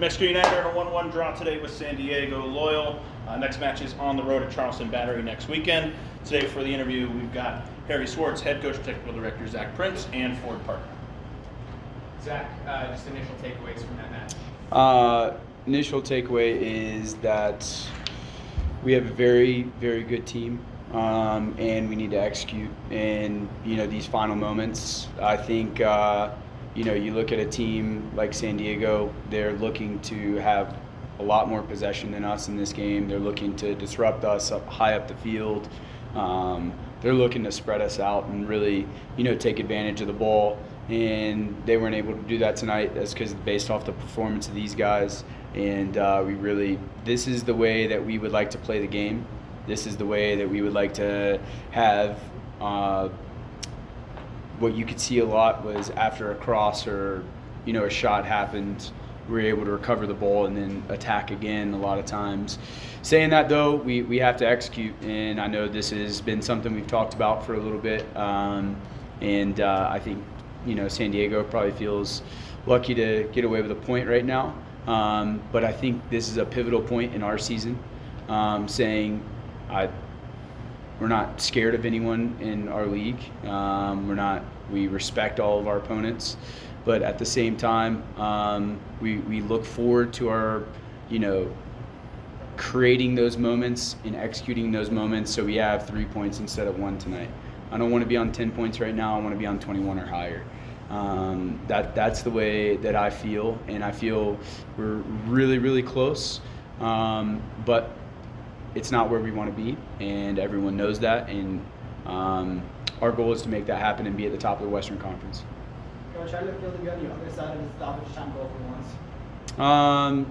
Mexico United are a 1-1 draw today with San Diego Loyal. Next match is on the road at Charleston Battery next weekend. Today for the interview, we've got Harry Swartz, head coach, technical director Zach Prince, and Ford Parker. Zach, just initial takeaways from that match. Initial takeaway is that we have a very, very good team, and we need to execute in these final moments. I think you look at a team like San Diego, they're looking to have a lot more possession than us in this game. They're looking to disrupt us up high up the field. They're looking to spread us out and really, take advantage of the ball. And they weren't able to do that tonight. That's because based off the performance of these guys. And this is the way that we would like to play the game. This is the way that we would like to have what you could see a lot was after a cross or a shot happened, we were able to recover the ball and then attack again a lot of times. Saying that though, we have to execute, and I know this has been something we've talked about for a little bit, and I think San Diego probably feels lucky to get away with a point right now, but I think this is a pivotal point in our season, we're not scared of anyone in our league. We respect all of our opponents, but at the same time, we look forward to our, creating those moments and executing those moments. So we have 3 points instead of 1 tonight. I don't want to be on 10 points right now. I want to be on 21 or higher. That's the way that I feel, and I feel we're really, really close. But it's not where we want to be, and everyone knows that, and our goal is to make that happen and be at the top of the Western Conference. Coach, how do you feel to be on the other side of the stoppage time goal for once?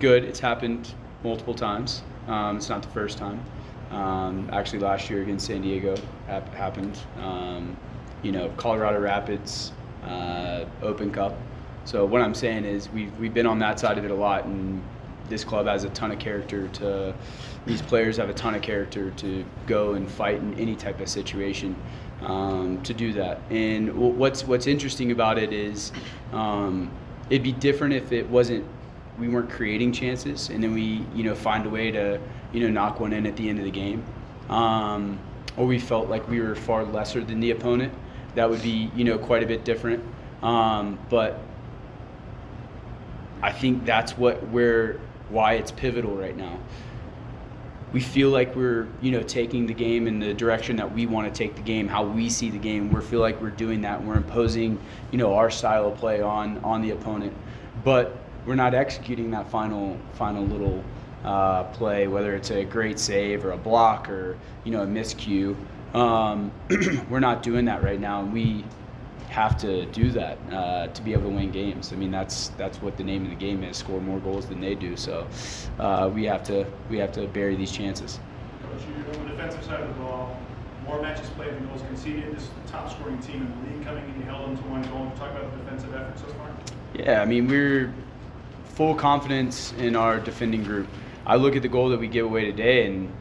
Good. It's happened multiple times. It's not the first time. Actually, last year against San Diego happened. Colorado Rapids, Open Cup. So what I'm saying is we've been on that side of it a lot, and this club has a ton of character these players have a ton of character to go and fight in any type of situation, to do that. And what's interesting about it is, it'd be different if we weren't creating chances and then we, find a way to, knock one in at the end of the game. Or we felt like we were far lesser than the opponent. That would be, quite a bit different. But I think that's why it's pivotal right now. We feel like we're, taking the game in the direction that we want to take the game, how we see the game. We feel like we're doing that. We're imposing, our style of play on the opponent, but we're not executing that final little play, whether it's a great save or a block or a miscue. We're not doing that right now, and we have to do that to be able to win games. I mean, that's what the name of the game is: score more goals than they do. So we have to bury these chances. Coach, you're on the defensive side of the ball. More matches played than goals conceded. This is the top-scoring team in the league coming in. You held them to 1 goal. Talk about the defensive effort so far. Yeah, I mean, we're full confidence in our defending group. I look at the goal that we give away today and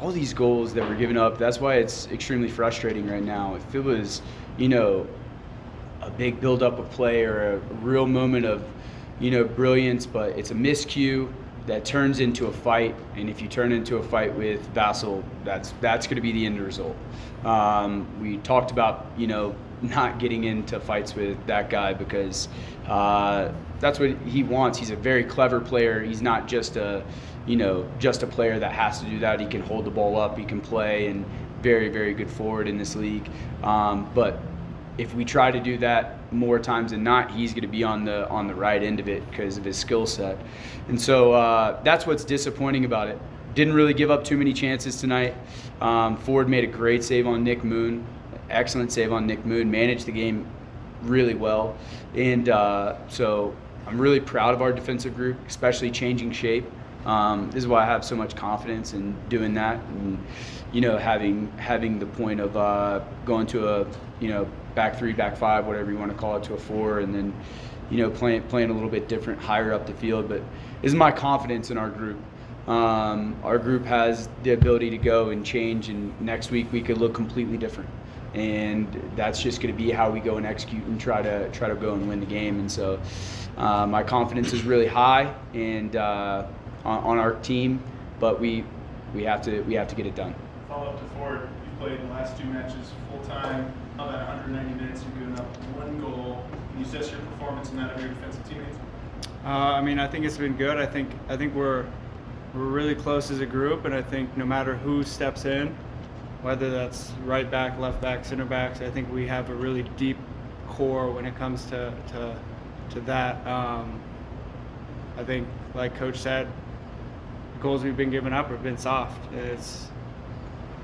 all these goals that we're giving up. That's why it's extremely frustrating right now. If it was, a big build-up of play or a real moment of, brilliance, but it's a miscue that turns into a fight. And if you turn into a fight with Vassil, that's going to be the end result. We talked about, not getting into fights with that guy because that's what he wants. He's a very clever player. He's not just a player that has to do that. He can hold the ball up. He can play, and very, very good forward in this league. But if we try to do that more times than not, he's going to be on the right end of it because of his skill set. And so that's what's disappointing about it. Didn't really give up too many chances tonight. Ford made a great save on Nick Moon. Excellent save on Nick Moon. Managed the game really well. And so I'm really proud of our defensive group, especially changing shape. This is why I have so much confidence in doing that, and having the point of going to a back 3, back 5, whatever you want to call it, to a 4, and then playing a little bit different higher up the field. But this is my confidence in our group. Our group has the ability to go and change, and next week we could look completely different. and that's just going to be how we go and execute and try to go and win the game. And so my confidence is really high and on our team, but we have to get it done. Follow up to Ford. You played in the last two matches full time. How about 190 minutes? You're giving up one goal. Can you assess your performance and that of your defensive teammates? I think it's been good. I think we're really close as a group, and I think no matter who steps in, whether that's right back, left back, center backs, I think we have a really deep core when it comes to that. I think, like Coach said, the goals we've been giving up have been soft. It's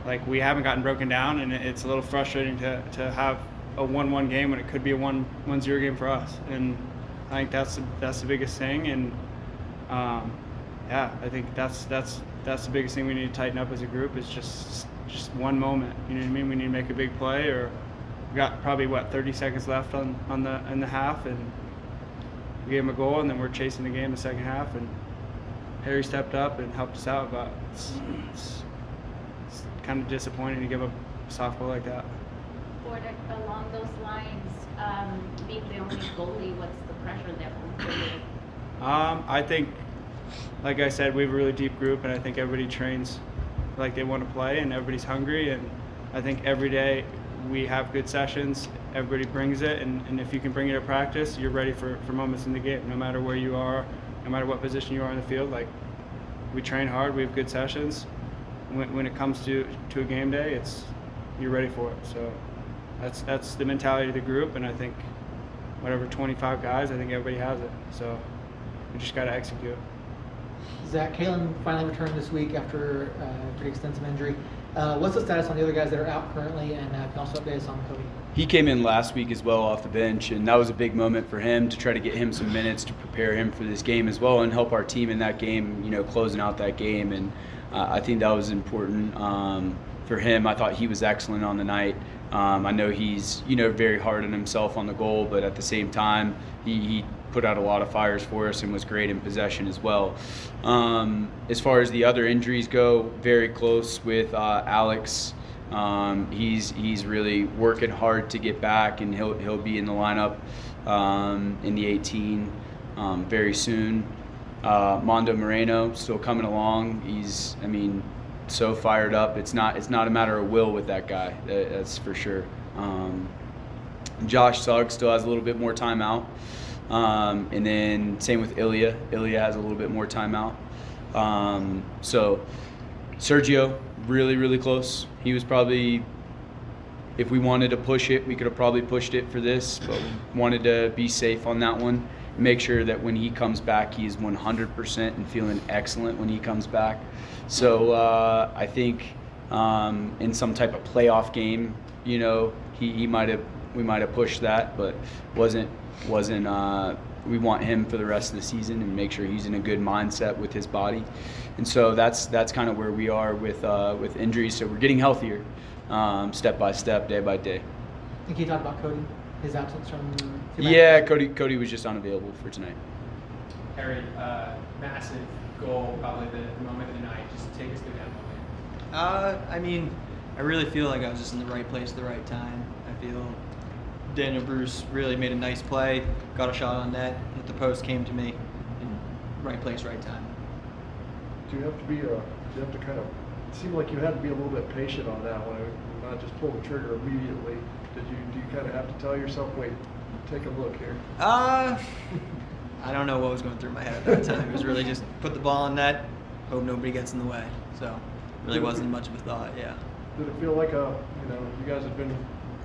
like we haven't gotten broken down, and it's a little frustrating to have a 1-1 game when it could be a 1-0 game for us. And I think that's the biggest thing, and I think that's the biggest thing we need to tighten up as a group is just one moment. You know what I mean? We need to make a big play, or we got probably 30 seconds left in the half, and we gave him a goal, and then we're chasing the game in the second half, and Harry stepped up and helped us out, but it's kind of disappointing to give up a soft goal like that. Ford, along those lines, being the only goalie, what's the pressure level for you? I think, like I said, we have a really deep group, and I think everybody trains like they want to play, and everybody's hungry, and I think every day we have good sessions, everybody brings it, and if you can bring it to practice, you're ready for moments in the game, no matter where you are, no matter what position you are in the field. Like, we train hard, we have good sessions. When it comes to a game day, you're ready for it. So that's the mentality of the group, and I think whatever 25 guys, I think everybody has it. So we just got to execute. Zach, Kalen finally returned this week after a pretty extensive injury. What's the status on the other guys that are out currently, and can also update us on Cody? He came in last week as well off the bench, and that was a big moment for him to try to get him some minutes to prepare him for this game as well and help our team in that game, closing out that game. And I think that was important for him. I thought he was excellent on the night. I know he's, very hard on himself on the goal, but at the same time, he put out a lot of fires for us and was great in possession as well. As far as the other injuries go, very close with Alex. He's really working hard to get back, and he'll be in the lineup in the 18 very soon. Mondo Moreno still coming along. He's so fired up. It's not a matter of will with that guy. That's for sure. Josh Sugg still has a little bit more time out. And then same with Ilya. Ilya has a little bit more time out. So Sergio, really, really close. He was probably, if we wanted to push it, we could have probably pushed it for this, but we wanted to be safe on that one. Make sure that when he comes back, he is 100% and feeling excellent when he comes back. So I think in some type of playoff game, we might have pushed that, but wasn't. We want him for the rest of the season and make sure he's in a good mindset with his body. And so that's kind of where we are with injuries. So we're getting healthier, step by step, day by day. I think you talked about Cody, his absence from. Cody was just unavailable for tonight. Harry, massive goal, probably the moment of the night. Just take us through that moment. I really feel like I was just in the right place at the right time. I feel Daniel Bruce really made a nice play, got a shot on net, hit the post, came to me, in right place, right time. Do you have to kind of seem like you had to be a little bit patient on that one, not just pull the trigger immediately? Do you kind of have to tell yourself, wait, take a look here? I don't know what was going through my head at that time. It was really just put the ball in net, hope nobody gets in the way. So really wasn't much of a thought. Yeah. Did it feel like you guys had been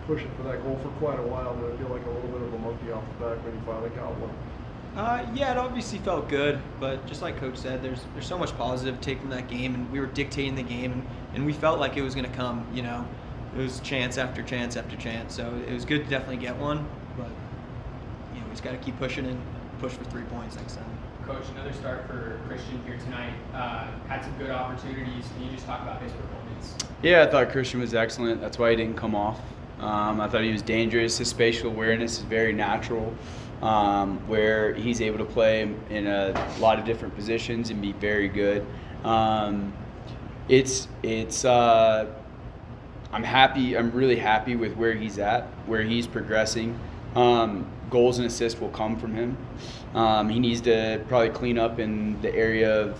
pushing for that goal for quite a while? Did it feel like a little bit of a monkey off the back when you finally got one? It obviously felt good, but just like Coach said, there's so much positive to take from that game, and we were dictating the game, and we felt like it was going to come. It was chance after chance after chance, so it was good to definitely get one, but we just got to keep pushing and push for 3 points next time. Coach, another start for Christian here tonight. Had some good opportunities. Can you just talk about his performance? Yeah, I thought Christian was excellent. That's why he didn't come off. I thought he was dangerous. His spatial awareness is very natural, where he's able to play in a lot of different positions and be very good. I'm happy. I'm really happy with where he's at, where he's progressing. Goals and assists will come from him. He needs to probably clean up in the area of,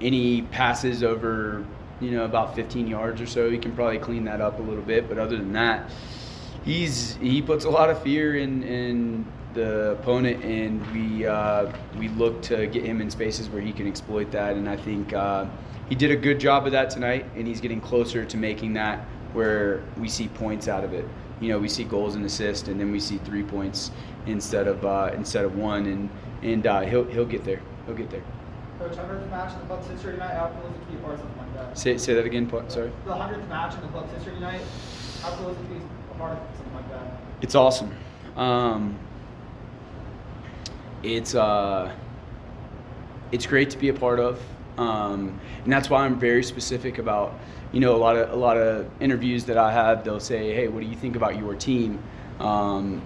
any passes over, about 15 yards or so. He can probably clean that up a little bit. But other than that, he puts a lot of fear in the opponent, and we look to get him in spaces where he can exploit that. And I think he did a good job of that tonight, and he's getting closer to making that where we see points out of it. We see goals and assists, and then we see 3 points instead of one, and he'll get there. He'll get there. Coach, 100th match in the club's history tonight. How cool is it to be a part of something like that? Say that again. Sorry. The 100th match in the club's history tonight. How cool is it to be a part of something like that? It's awesome. It's great to be a part of, and that's why I'm very specific about. A lot of interviews that I have, they'll say, "Hey, what do you think about your team?" I'm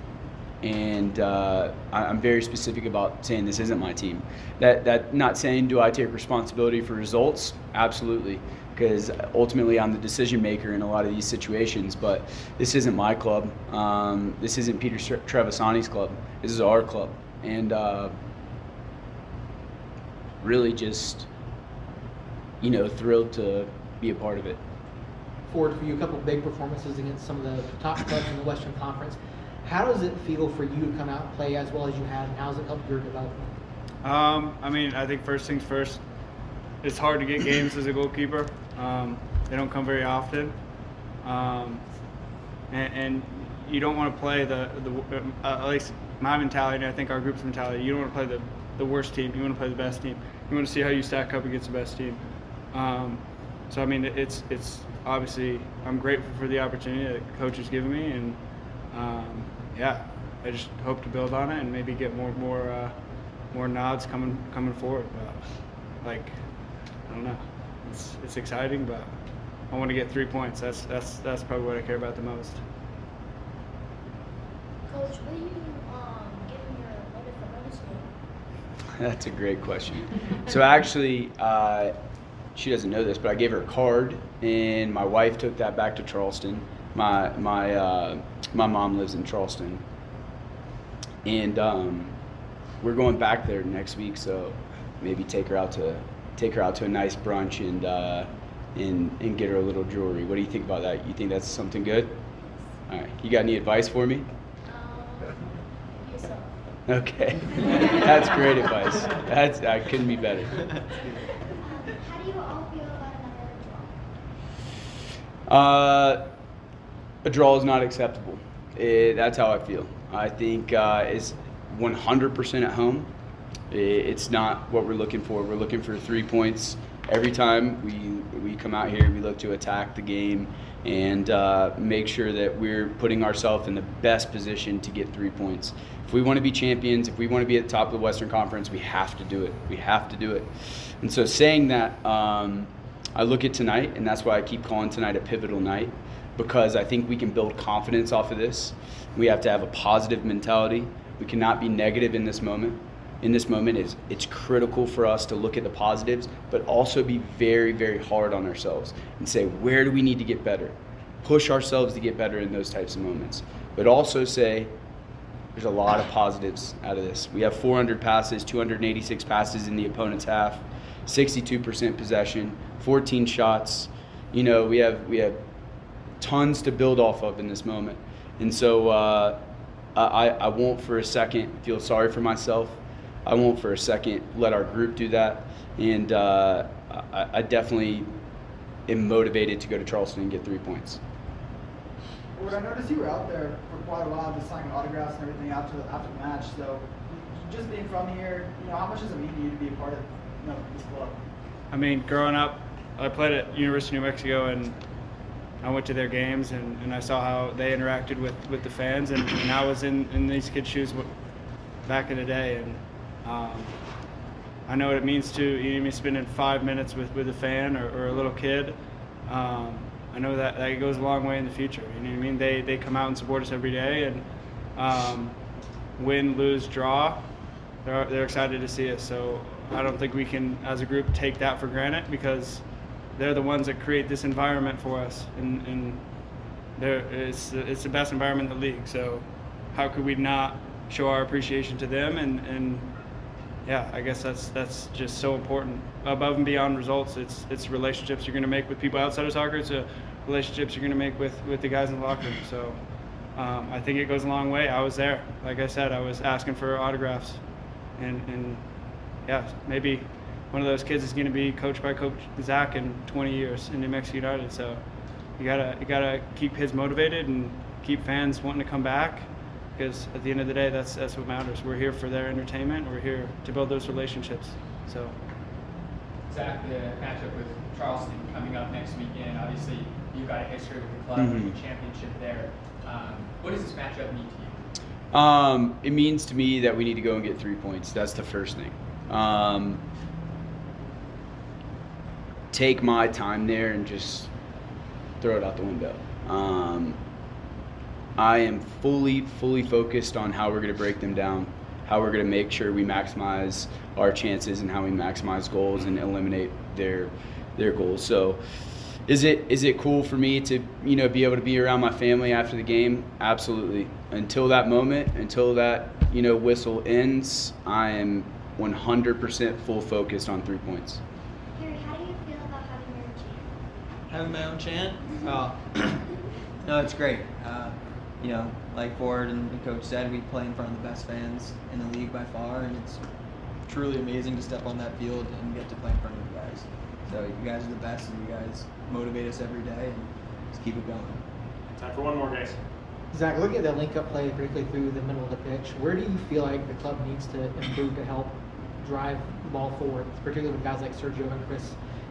very specific about saying this isn't my team. That not saying do I take responsibility for results? Absolutely, because ultimately I'm the decision maker in a lot of these situations. But this isn't my club. This isn't Peter Trevisani's club. This is our club, and really just thrilled to be a part of it. Ford, for you, a couple of big performances against some of the top clubs in the Western Conference. How does it feel for you to come out and play as well as you have, and how does it help your development? I think first things first, it's hard to get games as a goalkeeper. They don't come very often. And you don't want to play the at least my mentality, and I think our group's mentality, you don't want to play the worst team. You want to play the best team. You want to see how you stack up against the best team. It's obviously, I'm grateful for the opportunity that the coach has given me, and I just hope to build on it and maybe get more nods coming forward. But, I don't know, it's exciting, but I want to get 3 points. That's probably what I care about the most. Coach, will you give him your letter for Mother's Day? That's a great question. So actually, she doesn't know this, but I gave her a card, and my wife took that back to Charleston. My mom lives in Charleston, and we're going back there next week. So maybe take her out to a nice brunch and get her a little jewelry. What do you think about that? You think that's something good? All right. You got any advice for me? Yourself. Okay, that's great advice. I couldn't be better. A draw is not acceptable. That's how I feel. I think it's 100% at home. It's not what we're looking for. We're looking for 3 points. Every time we come out here, we look to attack the game and make sure that we're putting ourselves in the best position to get 3 points. If we want to be champions, if we want to be at the top of the Western Conference, we have to do it. We have to do it. And so saying that, I look at tonight, and that's why I keep calling tonight a pivotal night, because I think we can build confidence off of this. We have to have a positive mentality. We cannot be negative in this moment. In this moment, it's critical for us to look at the positives, but also be very, very hard on ourselves and say, where do we need to get better? Push ourselves to get better in those types of moments. But also say, there's a lot of positives out of this. We have 400 passes, 286 passes in the opponent's half, 62% possession, 14 shots. We have tons to build off of in this moment. And so I won't for a second feel sorry for myself. I won't for a second let our group do that. And I definitely am motivated to go to Charleston and get 3 points. Well, I noticed you were out there for quite a while just signing autographs and everything after the match. So just being from here, how much does it mean to you to be a part of this club? Growing up, I played at University of New Mexico, and I went to their games, and I saw how they interacted with the fans, and I was in these kids' shoes back in the day, and I know what it means to spending 5 minutes with a fan or a little kid. I know that it goes a long way in the future. They come out and support us every day, and win, lose, draw, they're excited to see us. So I don't think we can, as a group, take that for granted, because they're the ones that create this environment for us, and it's the best environment in the league. So how could we not show our appreciation to them? And yeah, I guess that's just so important. Above and beyond results, it's relationships you're going to make with people outside of soccer. It's relationships you're going to make with the guys in the locker room. So I think it goes a long way. I was there. Like I said, I was asking for autographs. And yeah, maybe one of those kids is going to be coached by Coach Zach in 20 years in New Mexico United. So you gotta keep kids motivated and keep fans wanting to come back, because at the end of the day, that's what matters. We're here for their entertainment. We're here to build those relationships. So Zach, the matchup with Charleston coming up next weekend. Obviously, you've got a history with the club, mm-hmm. and the championship there. What does this matchup mean to you? It means to me that we need to go and get 3 points. That's the first thing. Take my time there and just throw it out the window. I am fully focused on how we're going to break them down, how we're going to make sure we maximize our chances and how we maximize goals and eliminate their goals. So is it cool for me to, be able to be around my family after the game? Absolutely. Until that moment, until that, whistle ends, I am 100% full focused on 3 points. Harry, how do you feel about having your own chant? Having my own chant? Oh, no, it's great. Like Ford and the coach said, we play in front of the best fans in the league by far, and it's truly amazing to step on that field and get to play in front of you guys. So you guys are the best, and you guys motivate us every day, and just keep it going. Time for one more, guys. Zach, looking at that link-up play particularly through the middle of the pitch, where do you feel like the club needs to improve to help drive the ball forward, particularly with guys like Sergio and Chris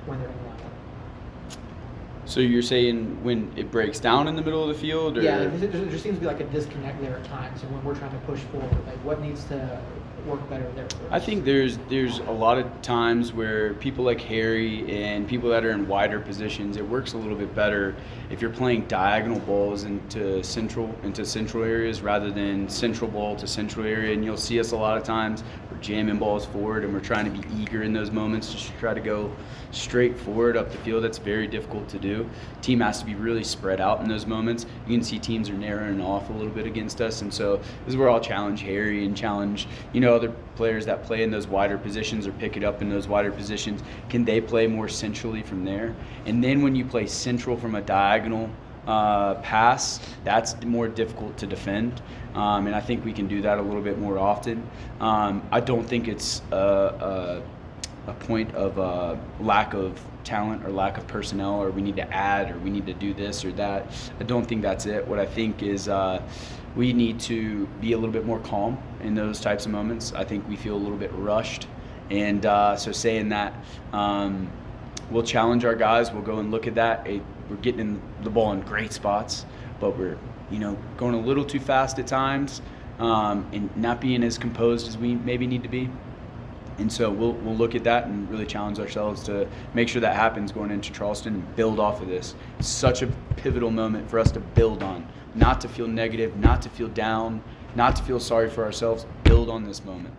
when they're in the lineup? So you're saying when it breaks down in the middle of the field? Or? Yeah, there seems to be like a disconnect there at times, and when we're trying to push forward, like what needs to work better there? I think there's a lot of times where people like Harry and people that are in wider positions, it works a little bit better if you're playing diagonal balls into central areas rather than central ball to central area. And you'll see us a lot of times, we're jamming balls forward and we're trying to be eager in those moments just to try to go straight forward up the field. That's very difficult to do. Team has to be really spread out in those moments. You can see teams are narrowing off a little bit against us, and so this is where I'll challenge Harry and challenge, other players that play in those wider positions or pick it up in those wider positions. Can they play more centrally from there? And then when you play central from a diagonal pass, that's more difficult to defend, and I think we can do that a little bit more often. I don't think it's a point of lack of talent or lack of personnel, or we need to add, or we need to do this or that. I don't think that's it. What I think is we need to be a little bit more calm in those types of moments. I think we feel a little bit rushed, and so saying that, we'll challenge our guys. We'll go and look at that. We're getting the ball in great spots, but we're going a little too fast at times, and not being as composed as we maybe need to be. And so we'll look at that and really challenge ourselves to make sure that happens going into Charleston and build off of this. It's such a pivotal moment for us to build on, not to feel negative, not to feel down, not to feel sorry for ourselves, build on this moment.